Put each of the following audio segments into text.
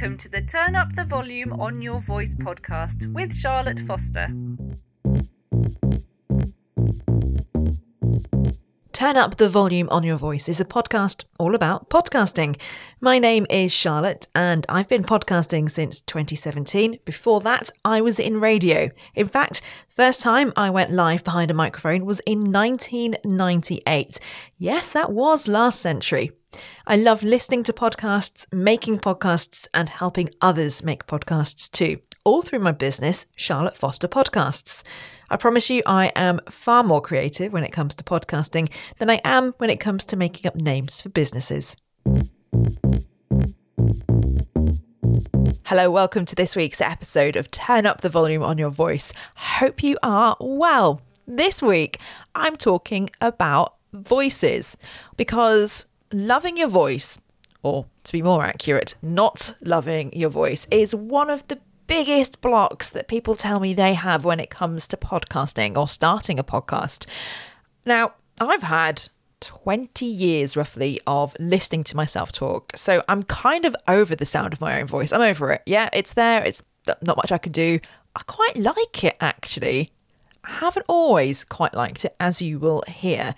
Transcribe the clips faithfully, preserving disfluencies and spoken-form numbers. welcome to the Turn Up the Volume on Your Voice podcast with Charlotte Foster. Turn Up the Volume on Your Voice is a podcast all about podcasting. My name is Charlotte and I've been podcasting since twenty seventeen. Before that, I was in radio. In fact, first time I went live behind a microphone was in nineteen ninety-eight. Yes, that was last century. I love listening to podcasts, making podcasts, and helping others make podcasts too, all through my business, Charlotte Foster Podcasts. I promise you I am far more creative when it comes to podcasting than I am when it comes to making up names for businesses. Hello, welcome to this week's episode of Turn Up the Volume on Your Voice. Hope you are well. This week, I'm talking about voices, because loving your voice, or to be more accurate, not loving your voice, is one of the biggest blocks that people tell me they have when it comes to podcasting or starting a podcast. Now, I've had twenty years roughly of listening to myself talk, so I'm kind of over the sound of my own voice. I'm over it. Yeah, it's there. It's not much I can do. I quite like it, actually. I haven't always quite liked it, as you will hear.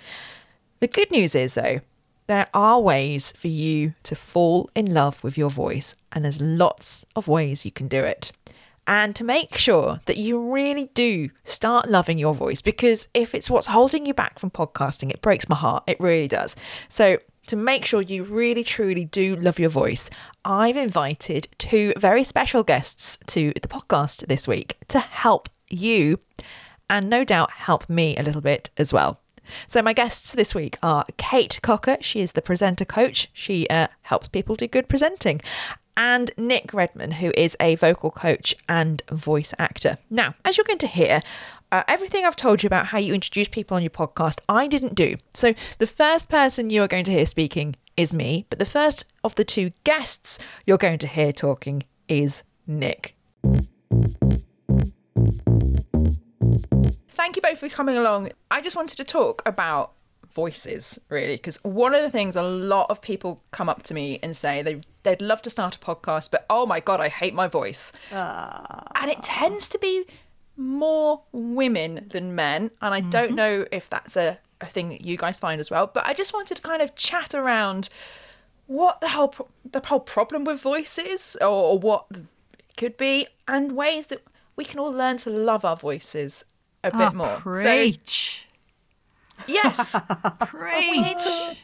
The good news is, though, there are ways for you to fall in love with your voice, and there's lots of ways you can do it. And to make sure that you really do start loving your voice, because if it's what's holding you back from podcasting, it breaks my heart. It really does. So to make sure you really, truly do love your voice, I've invited two very special guests to the podcast this week to help you, and no doubt help me a little bit as well. So my guests this week are Kate Cocker. She is the presenter coach. She uh, helps people do good presenting. And Nick Redman, who is a vocal coach and voice actor. Now, as you're going to hear, uh, everything I've told you about how you introduce people on your podcast, I didn't do. So the first person you are going to hear speaking is me, but the first of the two guests you're going to hear talking is Nick. Thank you both for coming along. I just wanted to talk about voices, really, because one of the things a lot of people come up to me and say they, they'd love to start a podcast, but oh my God, I hate my voice. Aww. And it tends to be more women than men. And I mm-hmm. don't know if that's a, a thing that you guys find as well, but I just wanted to kind of chat around what the whole, pro- the whole problem with voice is, or, or what it could be, and ways that we can all learn to love our voices a bit oh, more. Preach. So, yes. Preach. We need to...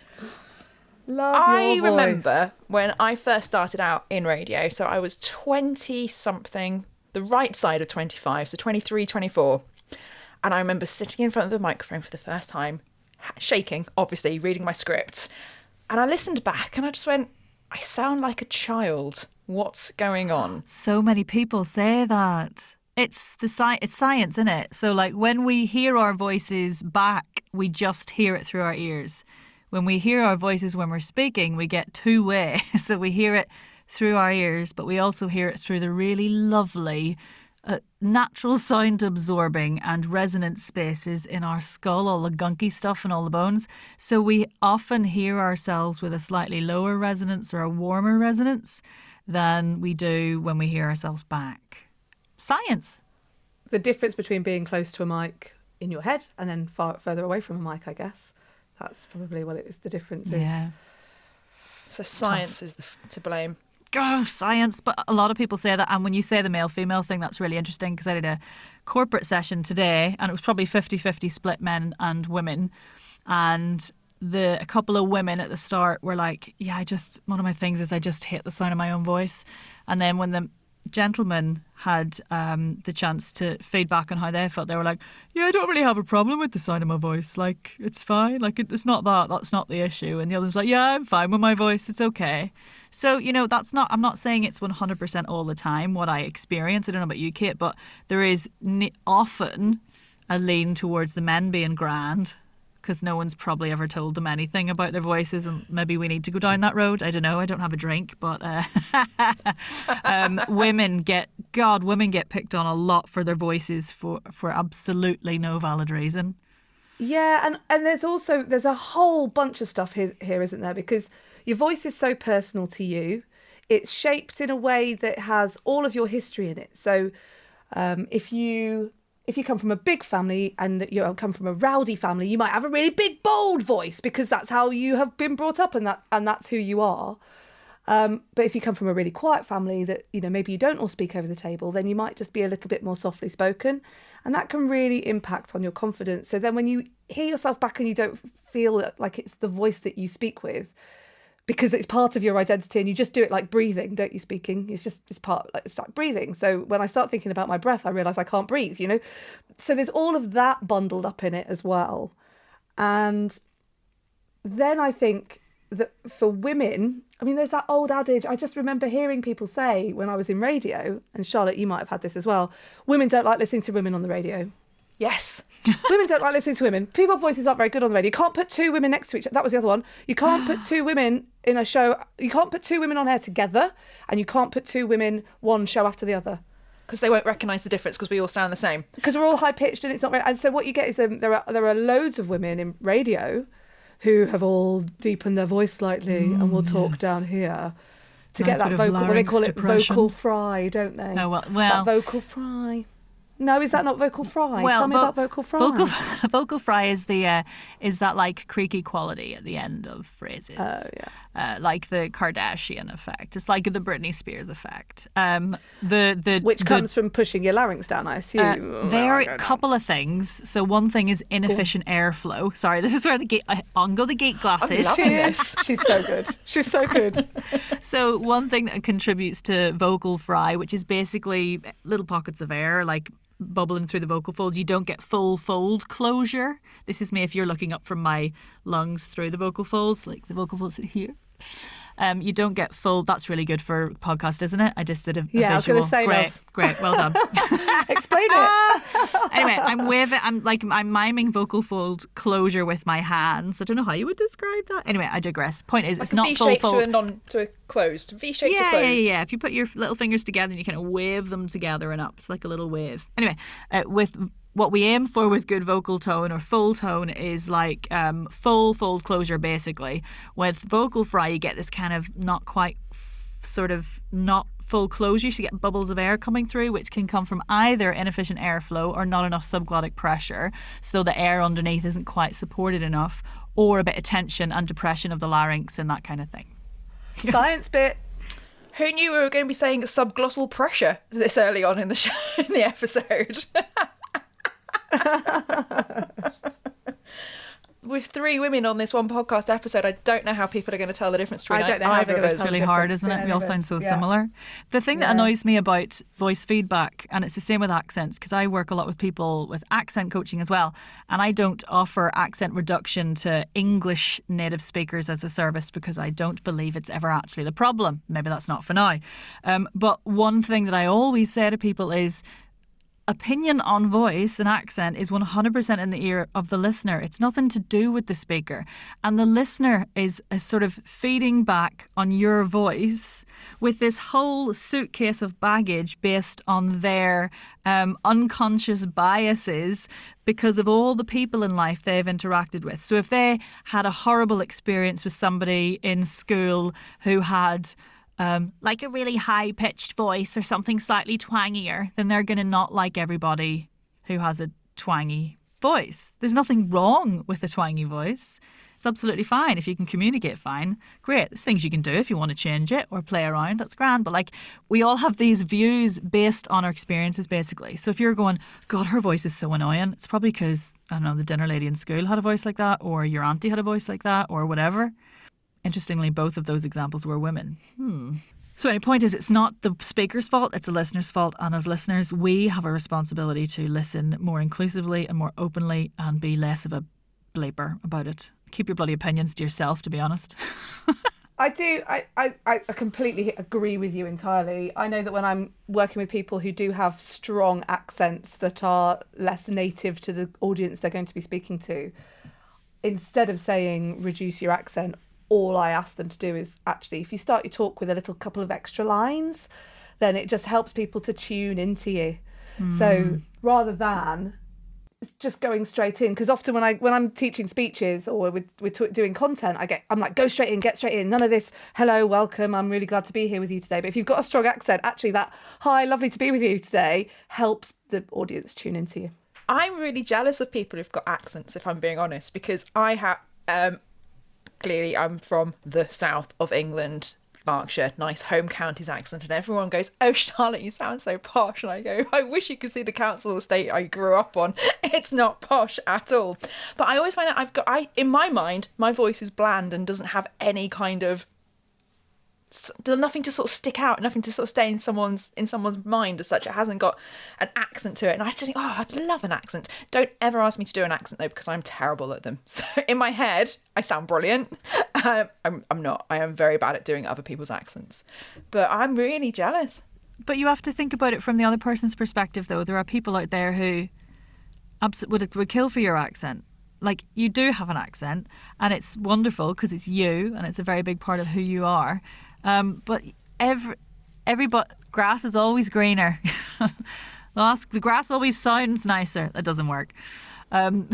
Love I your voice. Remember when I first started out in radio, so I was twenty-something, the right side of twenty-five, so twenty-three, twenty-four. And I remember sitting in front of the microphone for the first time, shaking, obviously, reading my script. And I listened back and I just went, I sound like a child. What's going on? So many people say that. It's the sci- it's science, isn't it? So, like, when we hear our voices back, we just hear it through our ears. When we hear our voices when we're speaking, we get two-way. So we hear it through our ears, but we also hear it through the really lovely, uh, natural sound-absorbing and resonant spaces in our skull, all the gunky stuff and all the bones. So we often hear ourselves with a slightly lower resonance or a warmer resonance than we do when we hear ourselves back. Science. The difference between being close to a mic in your head and then far further away from a mic, I guess. That's probably what it is, the difference is. Yeah. So science Tough. is the, to blame. Oh, science. But a lot of people say that. And when you say the male-female thing, that's really interesting, because I did a corporate session today and it was probably fifty-fifty split men and women. And the a couple of women at the start were like, yeah, I just, one of my things is I just hate the sound of my own voice. And then when the gentlemen had um, the chance to feedback on how they felt, they were like, yeah, I don't really have a problem with the sound of my voice, like, it's fine, like, it, it's not that, that's not the issue. And the other's like, yeah, I'm fine with my voice, it's okay. So, you know, that's not, I'm not saying it's one hundred percent all the time what I experience. I don't know about you, Kate, but there is ne- often a lean towards the men being grand, because no one's probably ever told them anything about their voices, and maybe we need to go down that road. I don't know. I don't have a drink, but uh, um, women get God, women get picked on a lot for their voices for, for absolutely no valid reason. Yeah, and, and there's also there's a whole bunch of stuff here, here, isn't there? Because your voice is so personal to you. it's shaped in a way that has all of your history in it. So um, if you if you come from a big family and you come from a rowdy family, you might have a really big, bold voice because that's how you have been brought up and that and that's who you are. Um, but if you come from a really quiet family that, you know, maybe you don't all speak over the table, then you might just be a little bit more softly spoken. And that can really impact on your confidence. So then when you hear yourself back and you don't feel like it's the voice that you speak with, because it's part of your identity and you just do it like breathing, don't you, speaking? It's just it's part, it's like breathing. So when I start thinking about my breath, I realise I can't breathe, you know? So there's all of that bundled up in it as well. And then I think that for women, I mean, there's that old adage. I just remember hearing people say when I was in radio, and Charlotte, you might have had this as well, women don't like listening to women on the radio. Yes. Women don't like listening to women. People voices aren't very good on the radio. You can't put two women next to each other. That was the other one. You can't put two women in a show. You can't put two women on air together, and you can't put two women one show after the other. Because they won't recognise the difference because we all sound the same. Because we're all high-pitched and it's not... Re- and so what you get is um, there are there are loads of women in radio who have all deepened their voice slightly mm, and will talk yes. down here to nice get that vocal... Well, they call it depression. Vocal fry, don't they? No, well, well... That vocal fry... No, is that not vocal fry? Well, Tell me vo- about vocal fry. Vocal, vocal fry is the uh, is that like creaky quality at the end of phrases. Oh, yeah. Uh, like the Kardashian effect. It's like the Britney Spears effect. Um, the the Which the, comes from pushing your larynx down, I assume. Uh, well, there are a couple know. of things. So one thing is inefficient cool. airflow. Sorry, this is where the gate... I, on go the gate glasses. I'm loving this. She's so good. She's so good. So one thing that contributes to vocal fry, which is basically little pockets of air, like... bubbling through the vocal folds. You don't get full fold closure. This is me if you're looking up from my lungs through the vocal folds, like the vocal folds here. Um, you don't get full. That's really good for podcast, isn't it? I just did a, a yeah, visual. I was going to say great, enough. great, well done. Explain it. Anyway, I'm waving. I'm like I'm miming vocal fold closure with my hands. I don't know how you would describe that. Anyway, I digress. Point is, like it's a not full fold. V shape to a non to a closed. V shape yeah, to closed. Yeah, yeah, yeah. If you put your little fingers together and you kind of wave them together and up, it's like a little wave. Anyway, uh, with. What we aim for with good vocal tone or full tone is like um, full fold closure, basically. With vocal fry, you get this kind of not quite f- sort of not full closure. You get bubbles of air coming through, which can come from either inefficient airflow or not enough subglottic pressure. So the air underneath isn't quite supported enough, or a bit of tension and depression of the larynx and that kind of thing. Science bit. Who knew we were going to be saying subglottal pressure this early on in the show, in the episode? With three women on this one podcast episode, I don't know how people are going to tell the difference between I don't know either how of us. It's really hard, isn't it? We all sound so yeah. similar. The thing yeah. that annoys me about voice feedback, and it's the same with accents, because I work a lot with people with accent coaching as well, and I don't offer accent reduction to English native speakers as a service because I don't believe it's ever actually the problem. Maybe that's not for now. Um, but one thing that I always say to people is, opinion on voice and accent is one hundred percent in the ear of the listener. It's nothing to do with the speaker. And the listener is a sort of feeding back on your voice with this whole suitcase of baggage based on their um, unconscious biases because of all the people in life they've interacted with. So if they had a horrible experience with somebody in school who had... Um, like a really high-pitched voice or something slightly twangier, then they're going to not like everybody who has a twangy voice. There's nothing wrong with a twangy voice. It's absolutely fine. If you can communicate fine, great. There's things you can do if you want to change it or play around. That's grand. But like, we all have these views based on our experiences, basically. So if you're going, God, her voice is so annoying, it's probably because, I don't know, the dinner lady in school had a voice like that, or your auntie had a voice like that, or whatever. Interestingly, both of those examples were women. Hmm. So any point is, it's not the speaker's fault, it's the listener's fault. And as listeners, we have a responsibility to listen more inclusively and more openly and be less of a bleeper about it. Keep your bloody opinions to yourself, to be honest. I do. I, I, I completely agree with you entirely. I know that when I'm working with people who do have strong accents that are less native to the audience they're going to be speaking to, instead of saying reduce your accent, all I ask them to do is actually, if you start your talk with a little couple of extra lines, then it just helps people to tune into you. Mm. So rather than just going straight in, because often when I when I'm teaching speeches or with we're t- doing content, I get I'm like go straight in, get straight in, none of this hello, welcome, I'm really glad to be here with you today. But if you've got a strong accent, actually that hi, lovely to be with you today helps the audience tune into you. I'm really jealous of people who've got accents, if I'm being honest, because I have um, clearly I'm from the south of England. Berkshire, nice home counties accent, and everyone goes, oh Charlotte, you sound so posh, and I go, I wish you could see the council estate I grew up on, it's not posh at all. But I always find out I've got, I in my mind my voice is bland and doesn't have any kind of nothing to sort of stick out, nothing to sort of stay in someone's in someone's mind as such. It hasn't got an accent to it, and I just think, oh, I'd love an accent. Don't ever ask me to do an accent though, because I'm terrible at them. So in my head I sound brilliant. um, I'm, I'm not I am very bad at doing other people's accents, but I'm really jealous. But you have to think about it from the other person's perspective though. There are people out there who abs- would, would kill for your accent. Like, you do have an accent and it's wonderful because it's you and it's a very big part of who you are. Um, but every, every but grass is always greener. The grass always sounds nicer. That doesn't work. Um,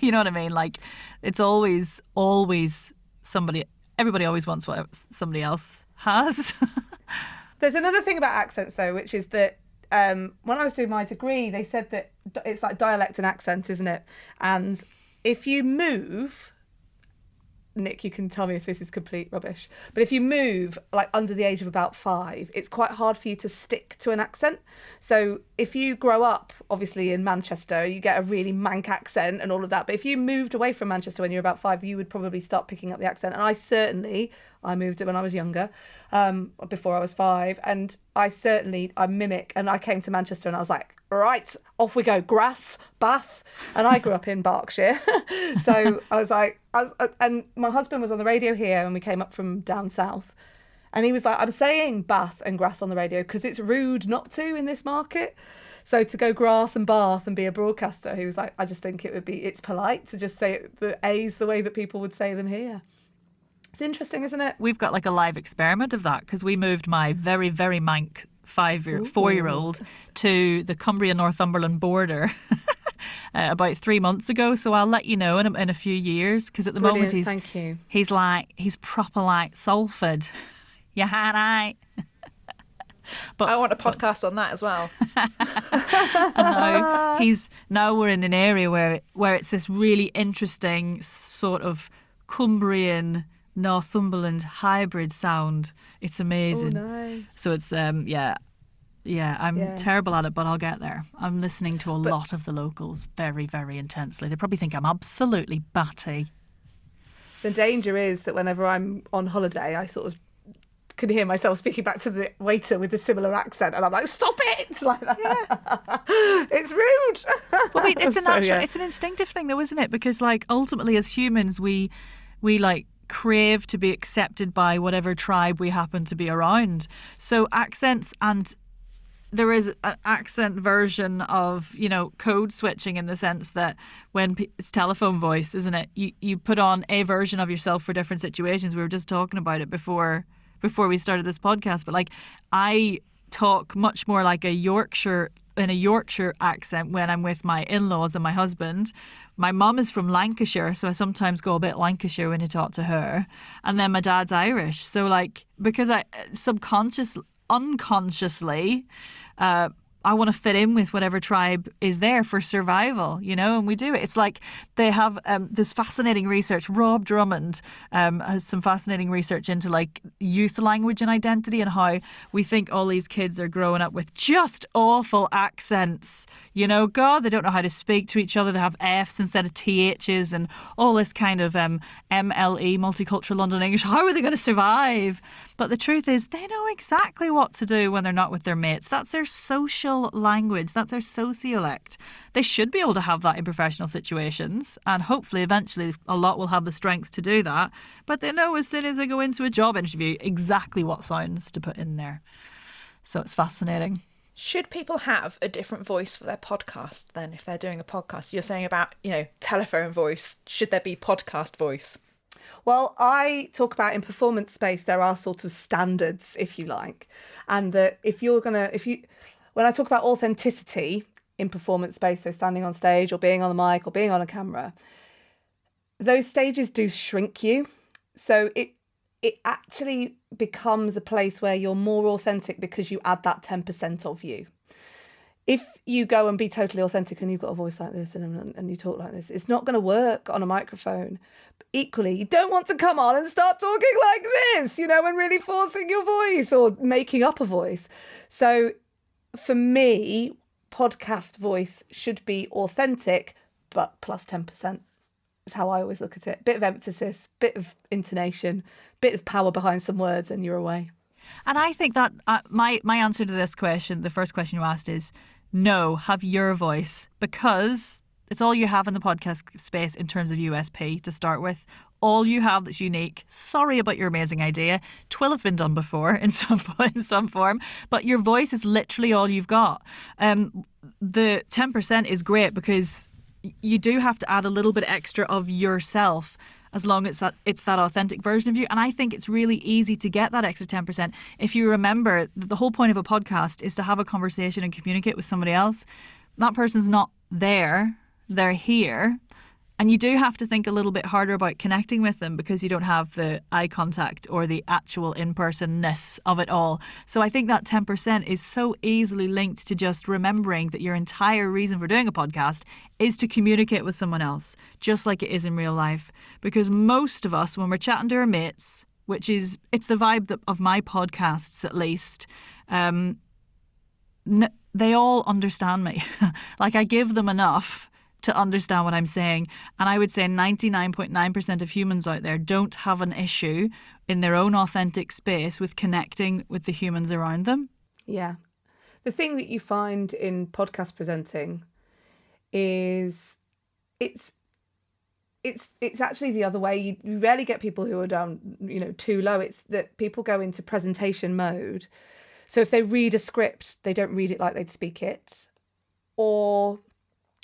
you know what I mean? Like, it's always, always somebody. Everybody always wants what somebody else has. There's another thing about accents though, which is that um, when I was doing my degree, they said that it's like dialect and accent, isn't it? And if you move. Nick, you can tell me if this is complete rubbish, but if you move like under the age of about five, it's quite hard for you to stick to an accent. So if you grow up, obviously in Manchester, you get a really mank accent and all of that. But if you moved away from Manchester when you're about five, you would probably start picking up the accent. And I certainly, I moved when I was younger, um, before I was five. And I certainly, I mimic, and I came to Manchester and I was like, right, off we go, grass, Bath. And I grew up in Berkshire. So I was like, I was, and my husband was on the radio here and we came up from down south. And he was like, I'm saying Bath and grass on the radio because it's rude not to in this market. So to go grass and Bath and be a broadcaster, he was like, I just think it would be, it's polite to just say the A's the way that people would say them here. It's interesting, isn't it? We've got like a live experiment of that because we moved my very, very mank five year, four year old to the Cumbria Northumberland border uh, about three months ago. So I'll let you know in a, in a few years, because at the Brilliant, moment he's thank you. he's like he's proper like Salford. You had I. But I want a podcast but, on that as well. now he's now we're in an area where where it's this really interesting sort of Cumbrian Northumberland hybrid sound. It's amazing. Oh, nice. So it's um yeah yeah I'm yeah. terrible at it, but I'll get there. I'm listening to a but, lot of the locals very, very intensely. They probably think I'm absolutely batty. The danger is that whenever I'm on holiday, I sort of can hear myself speaking back to the waiter with a similar accent, and I'm like, stop it! It's like that. Yeah. It's rude. Well, wait, it's a natural, so, yeah. it's an instinctive thing though, isn't it? Because like ultimately as humans, we we like crave to be accepted by whatever tribe we happen to be around. So accents, and there is an accent version of, you know, code switching in the sense that when it's telephone voice, isn't it? You you put on a version of yourself for different situations. We were just talking about it before before we started this podcast, but like I talk much more like a Yorkshire in a Yorkshire accent when I'm with my in-laws and my husband. My mum is from Lancashire, so I sometimes go a bit Lancashire when I talk to her. And then my dad's Irish. So like, because I subconsciously, unconsciously, uh, I want to fit in with whatever tribe is there for survival, you know, and we do it. It's like they have um, this fascinating research. Rob Drummond um, has some fascinating research into like youth language and identity and how we think all these kids are growing up with just awful accents. You know, God, they don't know how to speak to each other. They have F's instead of T H's and all this kind of um, M L E, multicultural London English. How are they going to survive? But the truth is they know exactly what to do when they're not with their mates. That's their social language, that's their sociolect. They should be able to have that in professional situations, and hopefully eventually a lot will have the strength to do that, but they know as soon as they go into a job interview exactly what sounds to put in there. So it's fascinating. Should people have a different voice for their podcast then, if they're doing a podcast? You're saying about, you know, telephone voice. Should there be podcast voice? Well, I talk about in performance space there are sort of standards, if you like, and that if you're gonna if you When I talk about authenticity, in performance space, so standing on stage or being on the mic or being on a camera, those stages do shrink you. So it it actually becomes a place where you're more authentic because you add that ten percent of you. If you go and be totally authentic and you've got a voice like this and, and you talk like this, it's not going to work on a microphone. But equally, you don't want to come on and start talking like this, you know, and really forcing your voice or making up a voice. So for me, podcast voice should be authentic, but plus ten percent. That's how I always look at it. Bit of emphasis, bit of intonation, bit of power behind some words, and you're away. And I think that uh, my, my answer to this question, the first question you asked, is no, have your voice, because it's all you have in the podcast space in terms of U S P to start with. All you have that's unique. Sorry about your amazing idea. Twill have been done before in some in some form, but your voice is literally all you've got. Um, the ten percent is great because you do have to add a little bit extra of yourself, as long as that it's that authentic version of you. And I think it's really easy to get that extra ten percent. If you remember, the whole point of a podcast is to have a conversation and communicate with somebody else. That person's not there, they're here. And you do have to think a little bit harder about connecting with them because you don't have the eye contact or the actual in-personness of it all. So I think that ten percent is so easily linked to just remembering that your entire reason for doing a podcast is to communicate with someone else, just like it is in real life. Because most of us, when we're chatting to our mates, which is, it's the vibe of my podcasts at least, um, they all understand me. Like, I give them enough to understand what I'm saying. And I would say ninety-nine point nine percent of humans out there don't have an issue in their own authentic space with connecting with the humans around them. Yeah. The thing that you find in podcast presenting is it's it's it's actually the other way. You, you rarely get people who are down, you know, too low. It's that people go into presentation mode. So if they read a script, they don't read it like they'd speak it. Or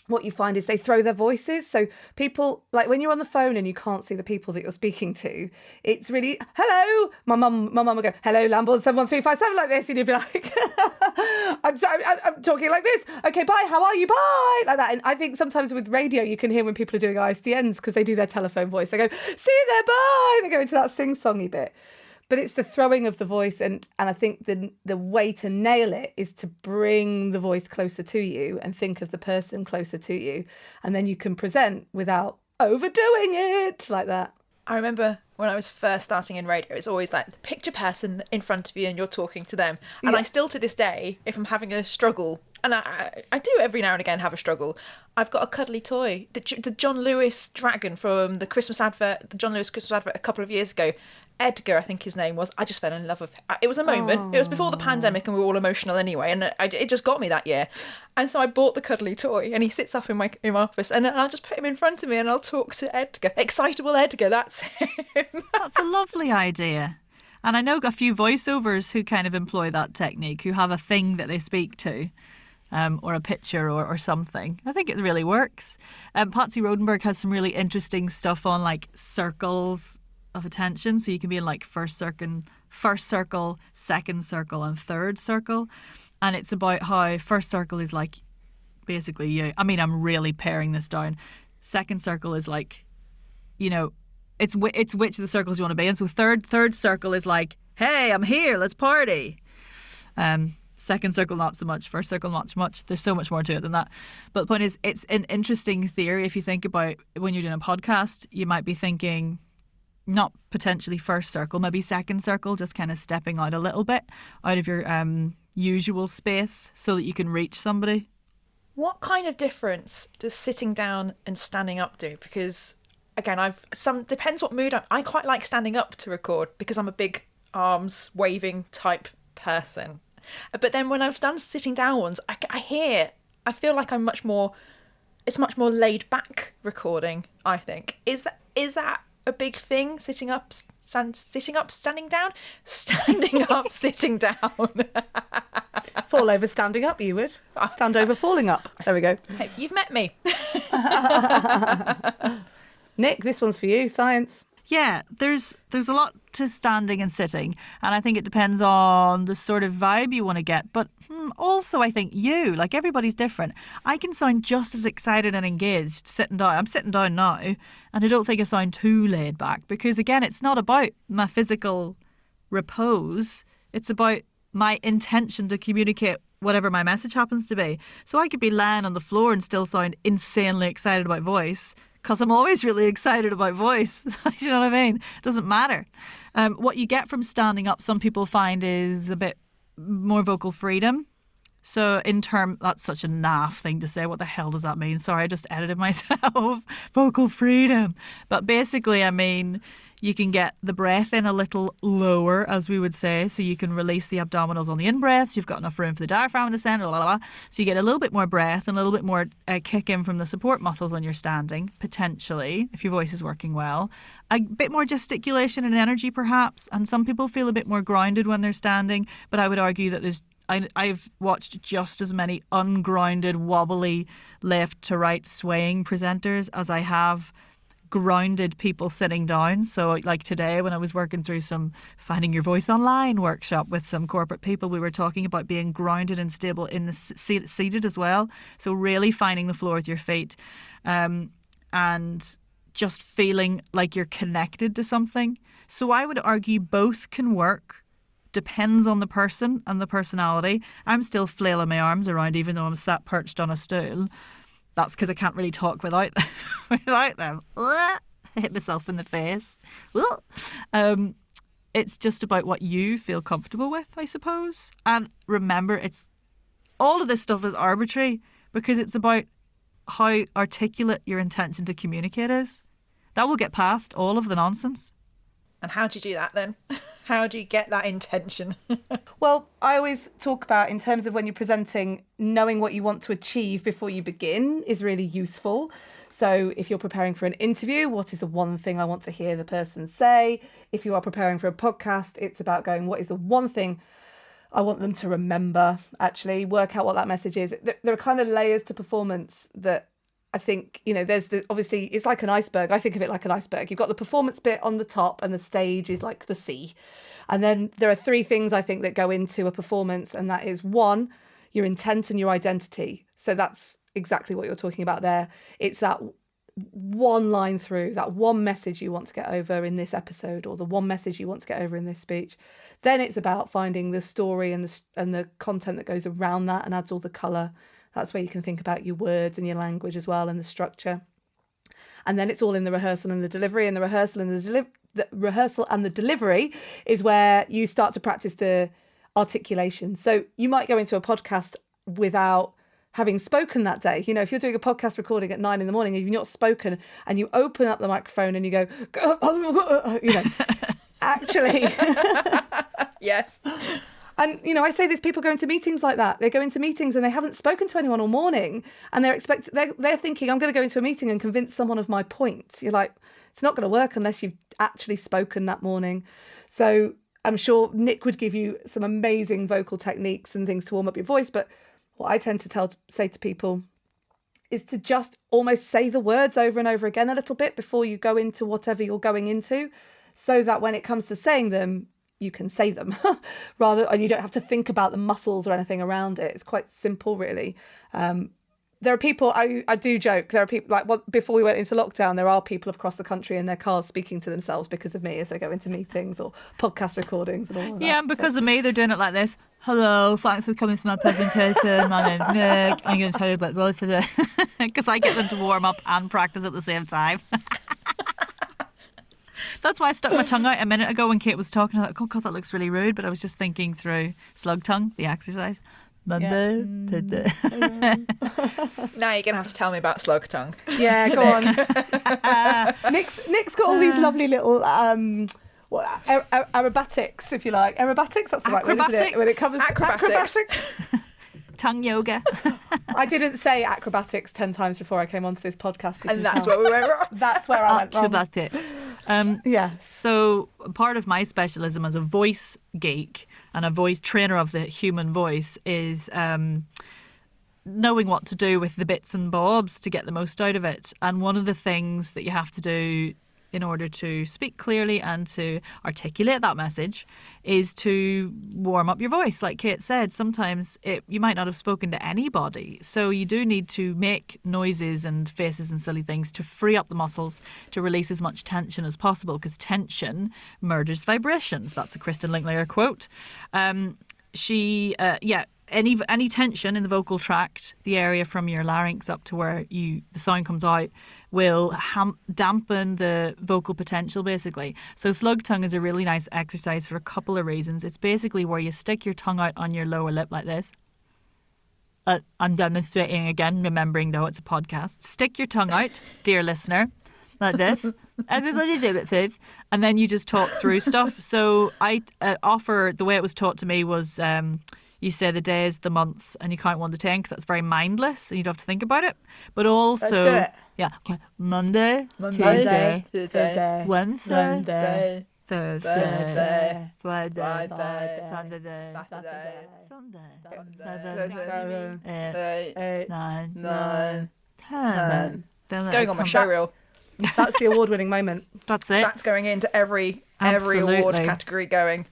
what you find is they throw their voices. So people, like when you're on the phone and you can't see the people that you're speaking to, it's really, hello, my mum, my mum will go, hello, Lamborn seven one three five seven like this. And you'd be like, I'm sorry, I'm, I'm talking like this. Okay, bye, how are you? Bye, like that. And I think sometimes with radio, you can hear when people are doing I S D Ns because they do their telephone voice. They go, see you there, bye. They go into that sing-songy bit. But it's the throwing of the voice, and, and I think the the way to nail it is to bring the voice closer to you and think of the person closer to you, and then you can present without overdoing it like that. I remember when I was first starting in radio, it's always like the picture person in front of you and you're talking to them. And yeah. I still to this day, if I'm having a struggle, and I, I do every now and again have a struggle, I've got a cuddly toy. The, the John Lewis dragon from the Christmas advert, the John Lewis Christmas advert a couple of years ago, Edgar, I think his name was, I just fell in love with him. It was a moment. Aww. It was before the pandemic and we were all emotional anyway, and I, it just got me that year. And so I bought the cuddly toy and he sits up in my, in my office, and, and I'll just put him in front of me and I'll talk to Edgar. Excitable Edgar, that's him. That's a lovely idea. And I know a few voiceovers who kind of employ that technique, who have a thing that they speak to. Um, or a picture or, or something. I think it really works. Um, Patsy Rodenberg has some really interesting stuff on like circles of attention. So you can be in like first circle, first circle, second circle and third circle. And it's about how first circle is like basically you. I mean, I'm really paring this down. Second circle is like, you know, it's w- it's which of the circles you want to be in. So third third circle is like, hey, I'm here, let's party. Um. Second circle, not so much. First circle, not so much. There's so much more to it than that. But the point is, it's an interesting theory. If you think about when you're doing a podcast, you might be thinking not potentially first circle, maybe second circle, just kind of stepping out a little bit out of your um, usual space so that you can reach somebody. What kind of difference does sitting down and standing up do? Because, again, I've some depends what mood I'm. I quite like standing up to record because I'm a big arms waving type person. But then when I've done sitting down ones, I, I hear, I feel like I'm much more, it's much more laid back recording, I think. Is that is that a big thing? Sitting up, stand, sitting up, standing down? Standing up, sitting down. Fall over, standing up, you would. Stand over, falling up. There we go. Hey, you've met me. Nick, this one's for you, science. Yeah, there's there's a lot to standing and sitting, and I think it depends on the sort of vibe you want to get. But hmm, also, I think you, like everybody's different. I can sound just as excited and engaged sitting down. I'm sitting down now, and I don't think I sound too laid back because, again, it's not about my physical repose. It's about my intention to communicate whatever my message happens to be. So I could be lying on the floor and still sound insanely excited about voice, because I'm always really excited about voice. You know what I mean? It doesn't matter. Um, what you get from standing up, some people find, is a bit more vocal freedom. So in term, that's such a naff thing to say. What the hell does that mean? Sorry, I just edited myself. Vocal freedom. But basically, I mean, you can get the breath in a little lower, as we would say. So you can release the abdominals on the in-breaths. You've got enough room for the diaphragm to descend. Blah, blah, blah. So you get a little bit more breath and a little bit more uh, kick in from the support muscles when you're standing, potentially, if your voice is working well. A bit more gesticulation and energy, perhaps. And some people feel a bit more grounded when they're standing. But I would argue that there's I, I've watched just as many ungrounded, wobbly, left to right swaying presenters as I have grounded people sitting down. So like today when I was working through some Finding Your Voice Online workshop with some corporate people, we were talking about being grounded and stable in the seat, seated as well. So really finding the floor with your feet um, and just feeling like you're connected to something. So I would argue both can work. Depends on the person and the personality. I'm still flailing my arms around even though I'm sat perched on a stool. That's because I can't really talk without them. without them. I hit myself in the face. Um, it's just about what you feel comfortable with, I suppose. And remember, it's all of this stuff is arbitrary because it's about how articulate your intention to communicate is. That will get past all of the nonsense. And how do you do that then? How do you get that intention? Well, I always talk about, in terms of when you're presenting, knowing what you want to achieve before you begin is really useful. So if you're preparing for an interview, what is the one thing I want to hear the person say? If you are preparing for a podcast, it's about going, what is the one thing I want them to remember? Actually, work out what that message is. There are kind of layers to performance that I think, you know, there's the, obviously, it's like an iceberg. I think of it like an iceberg. You've got the performance bit on the top and the stage is like the sea. And then there are three things I think that go into a performance. And that is, one, your intent and your identity. So that's exactly what you're talking about there. It's that one line through, that one message you want to get over in this episode, or the one message you want to get over in this speech. Then it's about finding the story and the, and the content that goes around that and adds all the colour. That's where you can think about your words and your language as well and the structure. And then it's all in the rehearsal and the delivery, and the rehearsal and the, deli- the rehearsal and the delivery is where you start to practice the articulation. So you might go into a podcast without having spoken that day. You know, if you're doing a podcast recording at nine in the morning and you've not spoken, and you open up the microphone and you go, you know, actually. Yes. And, you know, I say this, people go into meetings like that. They go into meetings and they haven't spoken to anyone all morning, and they're expect they're, they're thinking, I'm going to go into a meeting and convince someone of my point. You're like, it's not going to work unless you've actually spoken that morning. So I'm sure Nick would give you some amazing vocal techniques and things to warm up your voice. But what I tend to tell say to people is to just almost say the words over and over again a little bit before you go into whatever you're going into, so that when it comes to saying them, you can say them rather, and you don't have to think about the muscles or anything around it. It's quite simple, really. Um, there are people, I, I do joke, there are people like, well, before we went into lockdown, there are people across the country in their cars speaking to themselves because of me as they go into meetings or podcast recordings and all of that. Yeah, and because so. of me, they're doing it like this. Hello, thanks for coming to my presentation. My name's Nick. I'm going to tell you about voice today because I get them to warm up and practice at the same time. That's why I stuck my tongue out a minute ago when Kate was talking. I thought, oh God, that looks really rude. But I was just thinking through slug tongue, the exercise. Monday, yeah. Today. Now you're going to have to tell me about slug tongue. Yeah, go on. Nick's, Nick's got all these lovely little um, what, aer- aer- aerobatics, if you like. Aerobatics, that's the right word, isn't it? When it comes to acrobatics. acrobatics. Tongue yoga. I didn't say acrobatics ten times before I came onto this podcast. And that's where we went wrong. That's where I went wrong. Acrobatics. Um, yeah. So part of my specialism as a voice geek and a voice trainer of the human voice is um, knowing what to do with the bits and bobs to get the most out of it. And one of the things that you have to do in order to speak clearly and to articulate that message is to warm up your voice. Like Kate said, sometimes it, you might not have spoken to anybody. So you do need to make noises and faces and silly things to free up the muscles to release as much tension as possible, because tension murders vibrations. That's a Kristen Linklater quote. Um, she, uh, yeah, any any tension in the vocal tract, the area from your larynx up to where you the sound comes out, will ham- dampen the vocal potential, basically. So slug tongue is a really nice exercise for a couple of reasons. It's basically where you stick your tongue out on your lower lip like this. Uh, I'm demonstrating again, remembering though it's a podcast. Stick your tongue out, dear listener, like this. Everybody do it, please. And then you just talk through stuff. So I uh, offer, the way it was taught to me was... Um, You say the days, the months, and you count one to ten, because that's very mindless and you don't have to think about it. But also, yeah, Monday, Monday Tuesday, Tuesday, Tuesday, Wednesday, Wednesday, Thursday, Friday, Saturday, Sunday, eight, eight, nine, nine, ten. It's going on my show reel. That's the award-winning moment. That's it. That's going into every every award category going.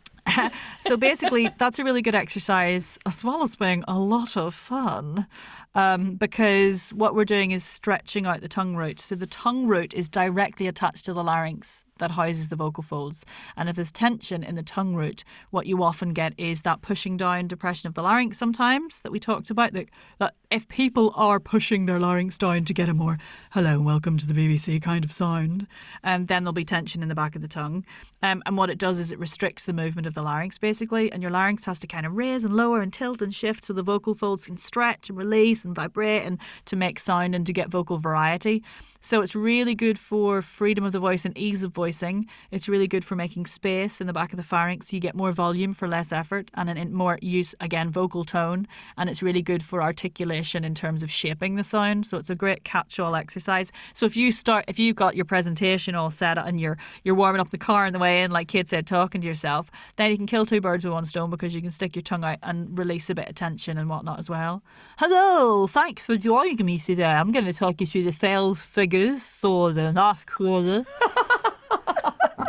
So basically, that's a really good exercise, as well as being a lot of fun, um, because what we're doing is stretching out the tongue root. So the tongue root is directly attached to the larynx that houses the vocal folds. And if there's tension in the tongue root, what you often get is that pushing down depression of the larynx sometimes that we talked about, that, that if people are pushing their larynx down to get a more hello and welcome to the B B C kind of sound, and then there'll be tension in the back of the tongue. Um, and what it does is it restricts the movement of the larynx, basically, and your larynx has to kind of raise and lower and tilt and shift so the vocal folds can stretch and release and vibrate and to make sound and to get vocal variety. So it's really good for freedom of the voice and ease of voicing. It's really good for making space in the back of the pharynx. So you get more volume for less effort and an, more use, again, vocal tone. And it's really good for articulation in terms of shaping the sound. So it's a great catch-all exercise. So if you start, if you've got your presentation all set and you're you're warming up the car on the way in, like Kate said, talking to yourself, then you can kill two birds with one stone, because you can stick your tongue out and release a bit of tension and whatnot as well. Hello, thanks for joining me today. I'm going to talk you through the sales figure for the last quarter.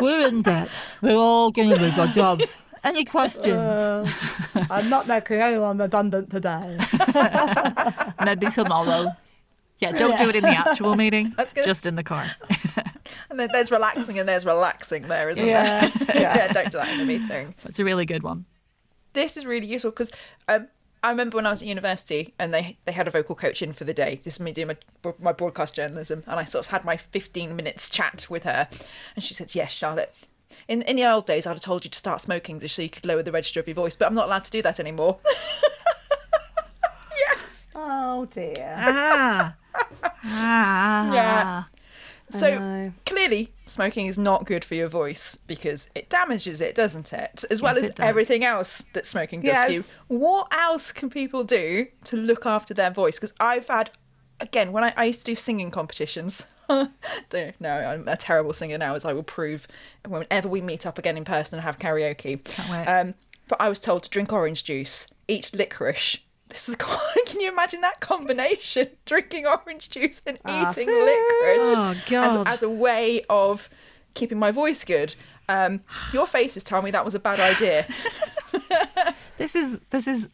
We're in debt. We're all going to lose our jobs. Any questions? Uh, I'm not making anyone redundant today. Maybe tomorrow. Yeah, don't yeah. do it in the actual meeting. That's good. Just in the car. And then there's relaxing and there's relaxing there, isn't yeah. there? Yeah. Yeah, don't do that in the meeting. That's a really good one. This is really useful because... Um, I remember when I was at university and they, they had a vocal coach in for the day. This is me doing my, my broadcast journalism. And I sort of had my fifteen minutes chat with her. And she said, yes, Charlotte, in, in the old days, I'd have told you to start smoking just so you could lower the register of your voice. But I'm not allowed to do that anymore. Yes. Oh, dear. Ah. Ah. Yeah. So clearly smoking is not good for your voice, because it damages it, doesn't it? As well yes, as everything else that smoking does yes. for you. What else can people do to look after their voice? Because I've had, again, when I, I used to do singing competitions, no, I'm a terrible singer now, as I will prove whenever we meet up again in person and have karaoke. Can't wait. Um, but I was told to drink orange juice, eat licorice. This is, can you imagine that combination? Drinking orange juice and oh, eating licorice oh, God. As, as a way of keeping my voice good. Um, your faces tell me that was a bad idea. This is this is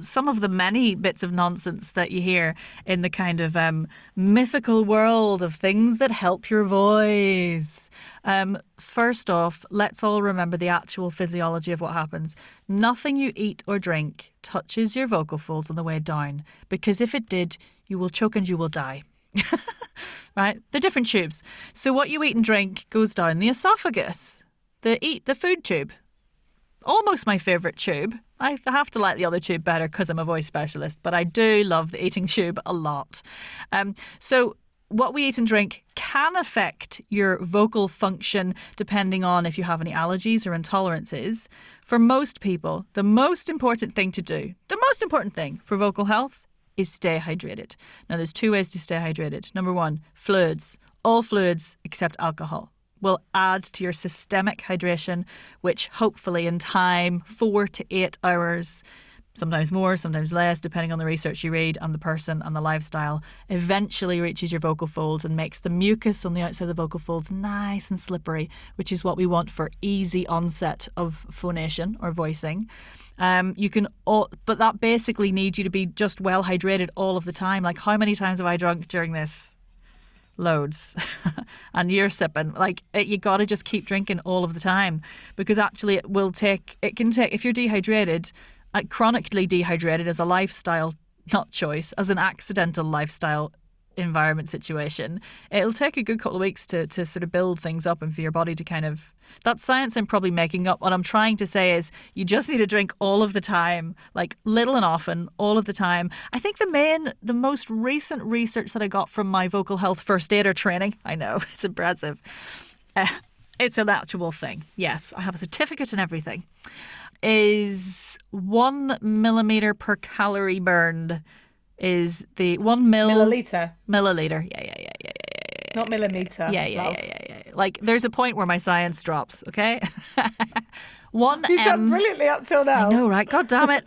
some of the many bits of nonsense that you hear in the kind of um, mythical world of things that help your voice. Um, first off, let's all remember the actual physiology of what happens. Nothing you eat or drink touches your vocal folds on the way down, because if it did, you will choke and you will die. Right? They're different tubes. So what you eat and drink goes down the esophagus, the eat the food tube. Almost my favourite tube. I have to like the other tube better because I'm a voice specialist, but I do love the eating tube a lot. Um, so what we eat and drink can affect your vocal function depending on if you have any allergies or intolerances. For most people, the most important thing to do, the most important thing for vocal health is stay hydrated. Now, there's two ways to stay hydrated. Number one, fluids. All fluids except alcohol will add to your systemic hydration, which hopefully in time, four to eight hours sometimes more, sometimes less, depending on the research you read and the person and the lifestyle, eventually reaches your vocal folds and makes the mucus on the outside of the vocal folds nice and slippery, which is what we want for easy onset of phonation or voicing. Um, you can, all, but that basically needs you to be just well hydrated all of the time. Like, how many times have I drunk during this? Loads. And you're sipping. Like, it, you got to just keep drinking all of the time, because actually it will take, it can take, if you're dehydrated, uh, chronically dehydrated as a lifestyle, not choice, as an accidental lifestyle environment situation, it'll take a good couple of weeks to to sort of build things up and for your body to kind of, that's science I'm probably making up. What I'm trying to say is you just need to drink all of the time, like little and often, all of the time. I think the main, the most recent research that I got from my vocal health first aider training, I know, it's impressive. Uh, it's an actual thing. Yes, I have a certificate and everything. Is one millimeter per calorie burned is the one mil... Milliliter. Milliliter, yeah, yeah, yeah, yeah, yeah. yeah Not millimeter. Yeah, yeah, yeah, yeah, yeah, yeah. Like, there's a point where my science drops, okay? one You've M... done brilliantly up till now. I know, right? God damn it.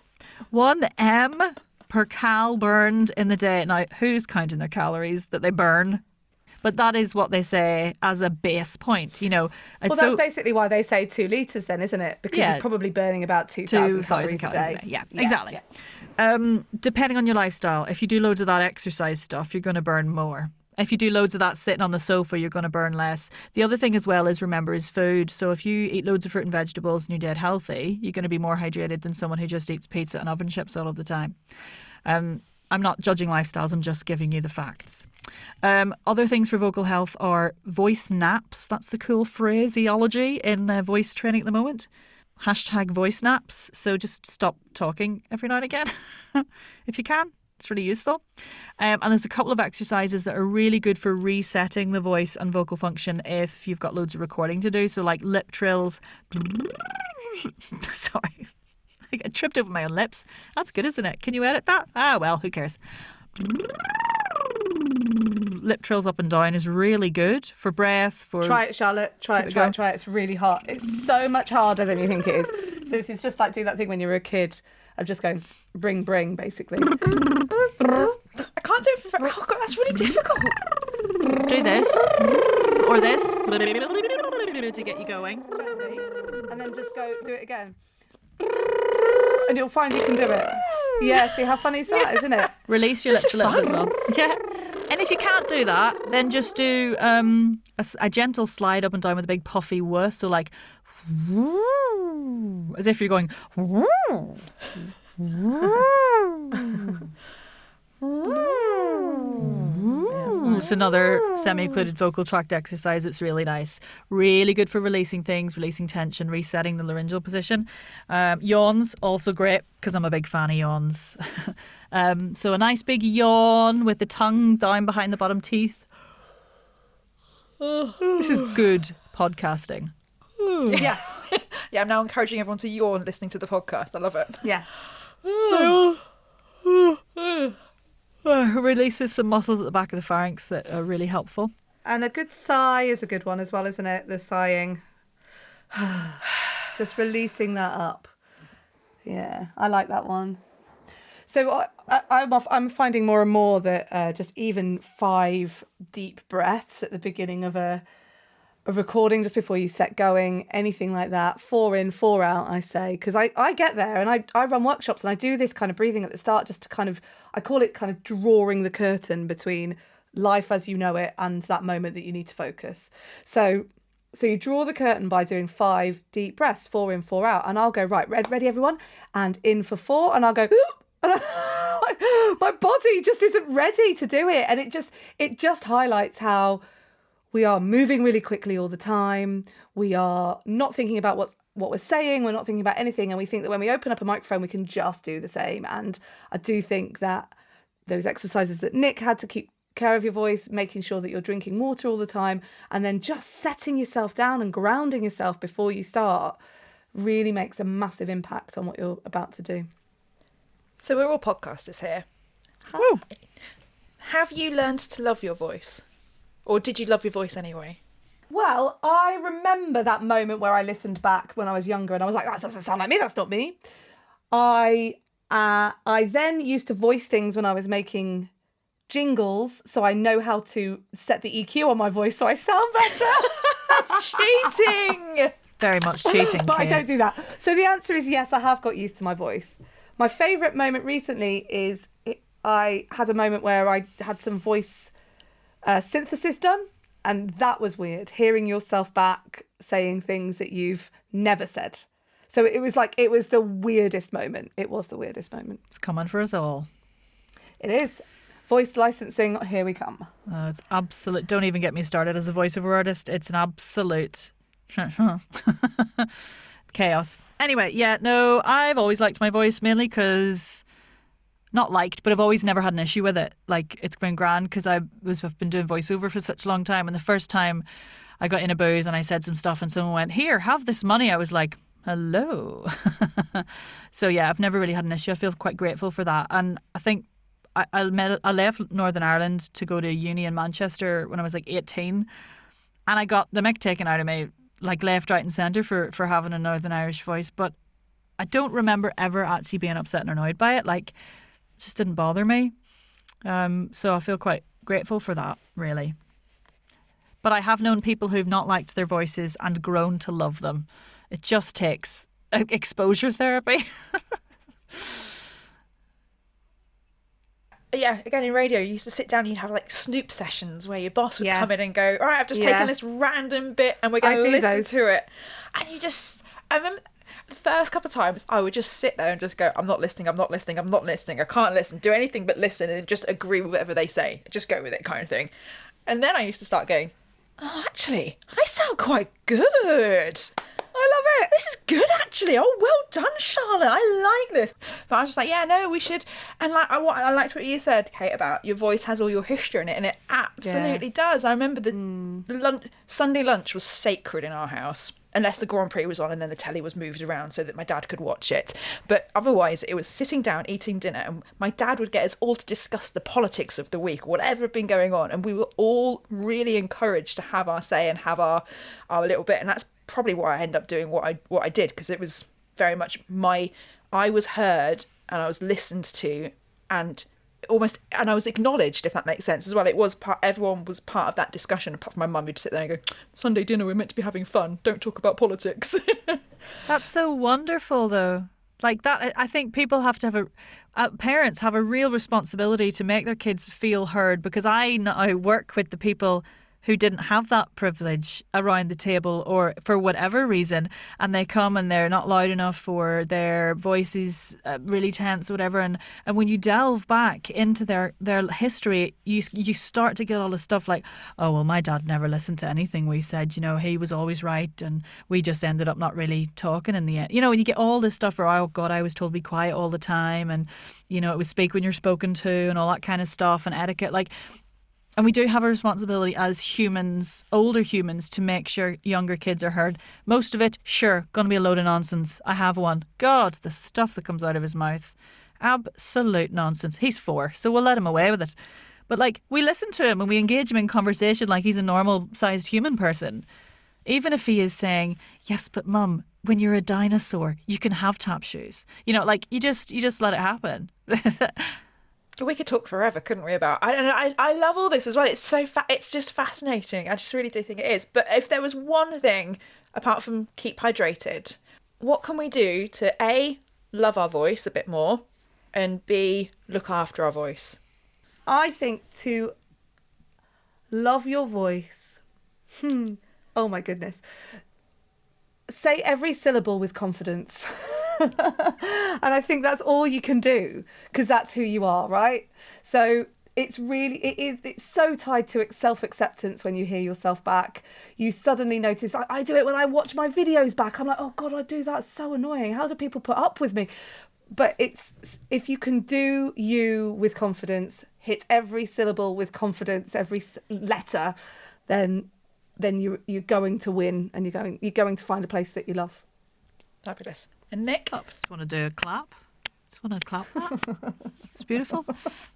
One M per cal burned in the day. Now, who's counting their calories that they burn? But that is what they say as a base point, you know. And well, so, that's basically why they say two litres then, isn't it? Because yeah, you're probably burning about two thousand calories, calories a day. Yeah, yeah, exactly. Yeah. Um, depending on your lifestyle, if you do loads of that exercise stuff, you're going to burn more. If you do loads of that sitting on the sofa, you're going to burn less. The other thing as well is, remember, is food. So if you eat loads of fruit and vegetables and you're dead healthy, you're going to be more hydrated than someone who just eats pizza and oven chips all of the time. Um, I'm not judging lifestyles, I'm just giving you the facts. Um, other things for vocal health are voice naps. That's the cool phraseology in uh, voice training at the moment. Hashtag voice naps. So just stop talking every now and again if you can. It's really useful. Um, and there's a couple of exercises that are really good for resetting the voice and vocal function if you've got loads of recording to do. So like lip trills. Sorry. I tripped over my own lips. That's good, isn't it? Can you edit that? Ah, well, who cares? Lip trills up and down is really good for breath. For Try it, Charlotte. Try it, try it, try it. It's really hard. It's so much harder than you think it is. So it's just like do that thing when you were a kid of just going, bring, bring, basically. I can't do it. For... Oh, God, that's really difficult. Do this or this to get you going. And then just go do it again. And you'll find you can do it. Yeah, see how funny is that, isn't it? Release your lips a little bit as well. Yeah. And if you can't do that, then just do um, a, a gentle slide up and down with a big puffy whir. So like, woo, as if you're going, woo, woo, woo. It's another semi-occluded vocal tract exercise. It's really nice. Really good for releasing things, releasing tension, resetting the laryngeal position. Um, yawns, also great, because I'm a big fan of yawns. Um, so a nice big yawn with the tongue down behind the bottom teeth. This is good podcasting. Yes. Yeah, I'm now encouraging everyone to yawn listening to the podcast. I love it. Yeah. Releases some muscles at the back of the pharynx that are really helpful. And a good sigh is a good one as well, isn't it? The sighing. Just releasing that up. Yeah, I like that one. So I, I, I'm, off, I'm finding more and more that uh, just even five deep breaths at the beginning of a, a recording, just before you set going, anything like that, four in, four out, I say, because I, I get there and I, I run workshops and I do this kind of breathing at the start just to kind of, I call it kind of drawing the curtain between life as you know it and that moment that you need to focus. So so you draw the curtain by doing five deep breaths, four in, four out, and I'll go, right, red, ready, everyone, and in for four, and I'll go, ooh, and I, my body just isn't ready to do it. And it just it just highlights how we are moving really quickly all the time. We are not thinking about what's, what we're saying. We're not thinking about anything. And we think that when we open up a microphone, we can just do the same. And I do think that those exercises that Nick had to keep care of your voice, making sure that you're drinking water all the time, and then just setting yourself down and grounding yourself before you start really makes a massive impact on what you're about to do. So we're all podcasters here. Hi. Have you learned to love your voice? Or did you love your voice anyway? Well, I remember that moment where I listened back when I was younger and I was like, that doesn't sound like me, that's not me. I Uh, I then used to voice things when I was making jingles, so I know how to set the E Q on my voice so I sound better. That's cheating. Very much cheating. But Kate, I don't do that. So the answer is yes, I have got used to my voice. My favourite moment recently is it, I had a moment where I had some voice uh, synthesis done, and that was weird, hearing yourself back saying things that you've never said. So it was like, it was the weirdest moment. It was the weirdest moment. It's coming for us all. It is. Voice licensing, here we come. Oh, it's absolute. Don't even get me started as a voiceover artist. It's an absolute chaos. Anyway, yeah, no, I've always liked my voice, mainly because, not liked, but I've always never had an issue with it. Like, it's been grand because I was, I've been doing voiceover for such a long time. And the first time I got in a booth and I said some stuff and someone went, "Here, have this money." I was like, hello. So yeah, I've never really had an issue. I feel quite grateful for that. And I think I, I, I left Northern Ireland to go to uni in Manchester when I was like eighteen, and I got the mick taken out of me, like left, right and centre for, for having a Northern Irish voice. But I don't remember ever actually being upset and annoyed by it. Like, it just didn't bother me. Um, so I feel quite grateful for that, really. But I have known people who've not liked their voices and grown to love them. It just takes exposure therapy. Yeah, again, in radio, you used to sit down and you'd have like Snoop sessions where your boss would yeah. come in and go, "All right, I've just yeah. taken this random bit and we're going to listen those. to it." And you just, I remember the first couple of times I would just sit there and just go, "I'm not listening, I'm not listening, I'm not listening. I can't listen, do anything but listen and just agree with whatever they say. Just go with it," kind of thing. And then I used to start going, "Oh, actually, I sound quite good. I love it. This is good, actually. Oh, well done, Charlotte. I like this." So I was just like, yeah, no, we should. And like, I, I liked what you said, Kate, about your voice has all your history in it, and it absolutely yeah. does. I remember the mm. lunch, Sunday lunch was sacred in our house, unless the Grand Prix was on and then the telly was moved around so that my dad could watch it. But otherwise, it was sitting down, eating dinner, and my dad would get us all to discuss the politics of the week, whatever had been going on, and we were all really encouraged to have our say and have our, our little bit. And that's probably why I end up doing what I what I did, because it was very much my, I was heard and I was listened to and almost, and I was acknowledged, if that makes sense as well. It was part, everyone was part of that discussion, apart from my mum who'd sit there and go, "Sunday dinner, we're meant to be having fun, don't talk about politics." That's so wonderful though. Like that, I think people have to have a, uh, parents have a real responsibility to make their kids feel heard, because I now work with the people who didn't have that privilege around the table or for whatever reason, and they come and they're not loud enough or their voice is uh, really tense or whatever, and, and when you delve back into their, their history, you you start to get all this stuff like, "Oh, well, my dad never listened to anything we said, you know, he was always right and we just ended up not really talking in the end." You know, and you get all this stuff, or, "Oh God, I was told to be quiet all the time," and, you know, it was "speak when you're spoken to" and all that kind of stuff, and etiquette, like. And we do have a responsibility as humans, older humans, to make sure younger kids are heard. Most of it, sure, going to be a load of nonsense. I have one. God, the stuff that comes out of his mouth. Absolute nonsense. He's four, so we'll let him away with it. But, like, we listen to him and we engage him in conversation like he's a normal-sized human person. Even if he is saying, "Yes, but Mum, when you're a dinosaur, you can have tap shoes." You know, like, you just you just let it happen. We could talk forever, couldn't we? About I, I, I love all this as well. It's so fa- it's just fascinating. I just really do think it is. But if there was one thing, apart from keep hydrated, what can we do to A, love our voice a bit more, and B, look after our voice? I think to love your voice. Hmm. Oh my goodness. Say every syllable with confidence. And I think that's all you can do, because that's who you are, right? So it's really, it is, it's so tied to self-acceptance. When you hear yourself back, you suddenly notice, I, I do it when I watch my videos back. I'm like, "Oh God, I do that. It's so annoying. How do people put up with me?" But it's, if you can do you with confidence, hit every syllable with confidence, every letter, then then you you're going to win, and you're going you're going to find a place that you love. Fabulous. And Nick? I just want to do a clap. I just want to clap that. It's beautiful.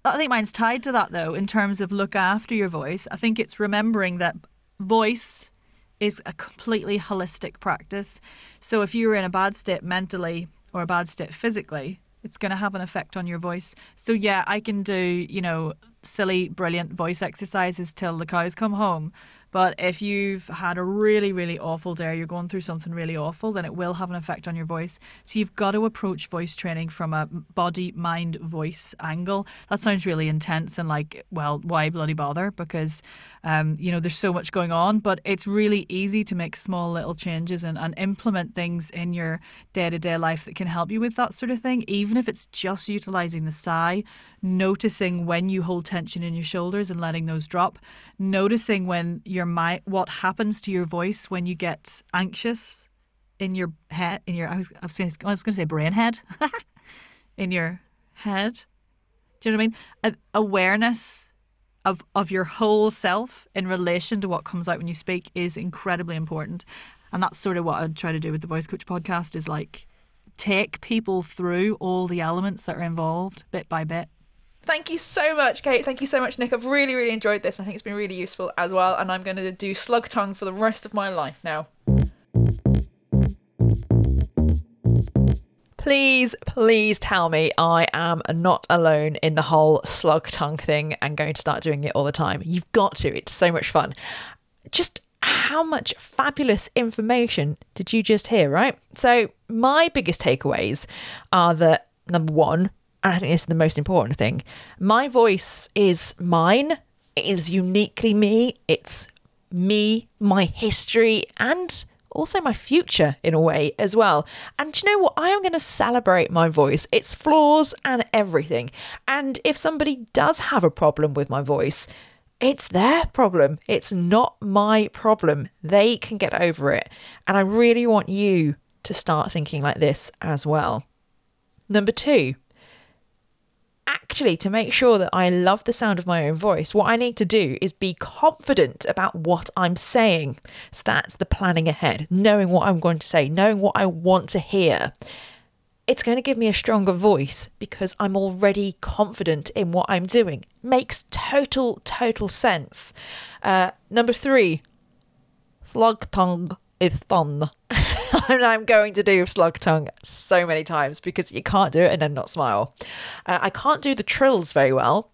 I think mine's tied to that, though, in terms of look after your voice. I think it's remembering that voice is a completely holistic practice. So if you were in a bad state mentally or a bad state physically, it's going to have an effect on your voice. So yeah, I can do, you know, silly, brilliant voice exercises till the cows come home. But if you've had a really, really awful day, you're going through something really awful, then it will have an effect on your voice. So you've got to approach voice training from a body, mind, voice angle. That sounds really intense and like, well, why bloody bother? Because, um, you know, there's so much going on, but it's really easy to make small little changes and, and implement things in your day-to-day life that can help you with that sort of thing, even if it's just utilizing the sigh, noticing when you hold tension in your shoulders and letting those drop, noticing when you're your mind, what happens to your voice when you get anxious in your head, in your, I was, I was going to say brain head, in your head. Do you know what I mean? A, awareness of, of your whole self in relation to what comes out when you speak is incredibly important. And that's sort of what I try to do with the Voice Coach podcast, is like take people through all the elements that are involved bit by bit. Thank you so much, Kate. Thank you so much, Nick. I've really, really enjoyed this. I think it's been really useful as well. And I'm going to do slug tongue for the rest of my life now. Please, please tell me I am not alone in the whole slug tongue thing and going to start doing it all the time. You've got to. It's so much fun. Just how much fabulous information did you just hear, right? So my biggest takeaways are that, number one, and I think this is the most important thing, my voice is mine. It is uniquely me. It's me, my history, and also my future in a way as well. And do you know what? I am going to celebrate my voice, its flaws and everything. And if somebody does have a problem with my voice, it's their problem. It's not my problem. They can get over it. And I really want you to start thinking like this as well. Number two, actually, to make sure that I love the sound of my own voice, what I need to do is be confident about what I'm saying. So that's the planning ahead, knowing what I'm going to say, knowing what I want to hear. It's going to give me a stronger voice because I'm already confident in what I'm doing. Makes total, total sense. Uh, number three, slug tongue is fun. And I'm going to do slug tongue so many times because you can't do it and then not smile. Uh, I can't do the trills very well.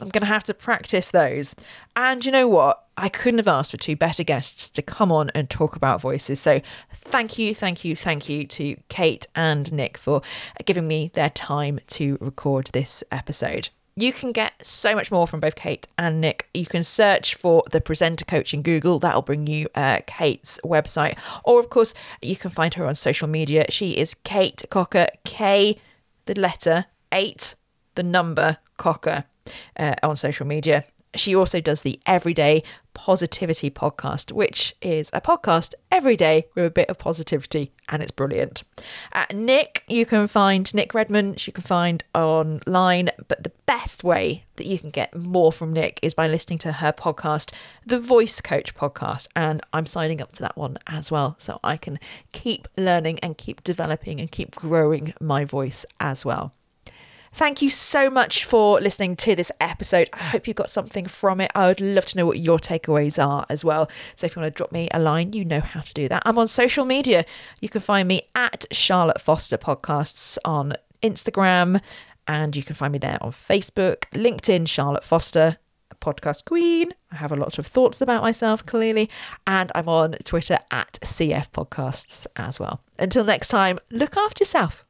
I'm going to have to practice those. And you know what? I couldn't have asked for two better guests to come on and talk about voices. So thank you, thank you, thank you to Kate and Nick for giving me their time to record this episode. You can get so much more from both Kate and Nick. You can search for The Presenter Coach in Google. That'll bring you uh, Kate's website. Or, of course, you can find her on social media. She is Kate Cocker, K, the letter, eight, the number, Cocker, uh, on social media. She also does the Everyday Positivity podcast, which is a podcast every day with a bit of positivity, and it's brilliant. Uh, Nick, you can find Nick Redman, you can find online, but the best way that you can get more from Nick is by listening to her podcast, The Voice Coach Podcast, and I'm signing up to that one as well, so I can keep learning and keep developing and keep growing my voice as well. Thank you so much for listening to this episode. I hope you got something from it. I would love to know what your takeaways are as well. So if you want to drop me a line, you know how to do that. I'm on social media. You can find me at Charlotte Foster Podcasts on Instagram, and you can find me there on Facebook, LinkedIn, Charlotte Foster, podcast queen. I have a lot of thoughts about myself, clearly. And I'm on Twitter at C F Podcasts as well. Until next time, look after yourself.